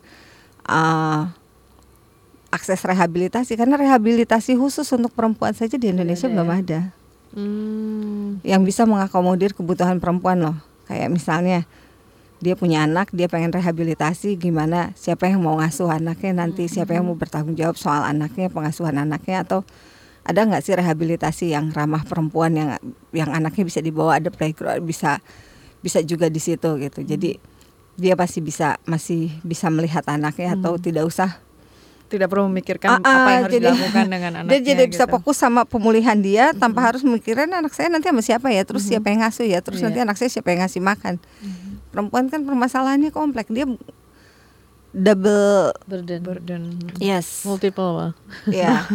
akses rehabilitasi, karena rehabilitasi khusus untuk perempuan saja di Indonesia belum ada yang bisa mengakomodir kebutuhan perempuan loh. Kayak misalnya dia punya anak, dia pengen rehabilitasi, gimana, siapa yang mau ngasuh anaknya nanti, siapa yang mau bertanggung jawab soal anaknya, pengasuhan anaknya, atau ada nggak sih rehabilitasi yang ramah perempuan, yang anaknya bisa dibawa, ada playground, bisa juga di situ gitu. Jadi dia pasti bisa melihat anaknya, atau tidak usah tidak perlu memikirkan apa yang harus dilakukan dengan anaknya. Dia jadi bisa fokus sama pemulihan dia tanpa harus memikirkan anak saya nanti sama siapa ya, terus siapa yang ngasuh ya, terus nanti anak saya siapa yang ngasih makan. Perempuan kan permasalahannya kompleks, dia double burden. Yes, multiple. Ya.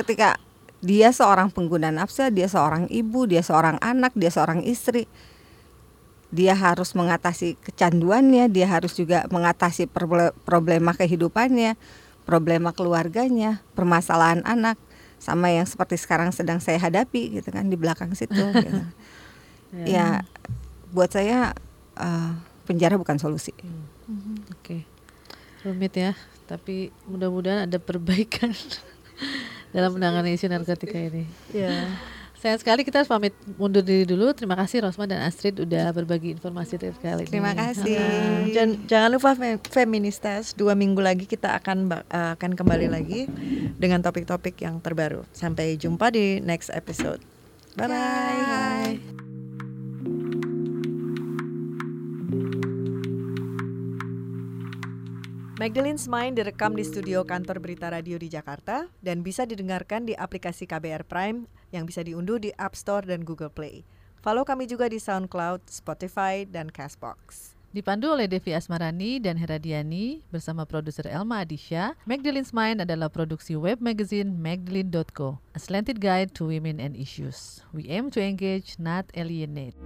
Ketika dia seorang pengguna nafsu, dia seorang ibu, dia seorang anak, dia seorang istri. Dia harus mengatasi kecanduannya, dia harus juga mengatasi problema kehidupannya, problema keluarganya, permasalahan anak, sama yang seperti sekarang sedang saya hadapi gitu kan di belakang situ. Gitu. Ya, buat saya penjara bukan solusi. Oke, rumit ya, tapi mudah-mudahan ada perbaikan dalam menangani isu narkotika ini. Ya. Sayang sekali kita harus pamit mundur diri dulu. Terima kasih Rosma dan Astrid udah berbagi informasi terkali. Terima kasih. Dan jangan lupa Feministas, 2 minggu lagi kita akan kembali lagi dengan topik-topik yang terbaru. Sampai jumpa di next episode. Bye bye. Magdalene's Mind direkam di studio kantor Berita Radio di Jakarta dan bisa didengarkan di aplikasi KBR Prime yang bisa diunduh di App Store dan Google Play. Follow kami juga di SoundCloud, Spotify, dan Castbox. Dipandu oleh Devi Asmarani dan Hera Diani bersama produser Elma Adisha. Magdalene's Mind adalah produksi web magazine Magdalene.co, a slanted guide to women and issues. We aim to engage, not alienate.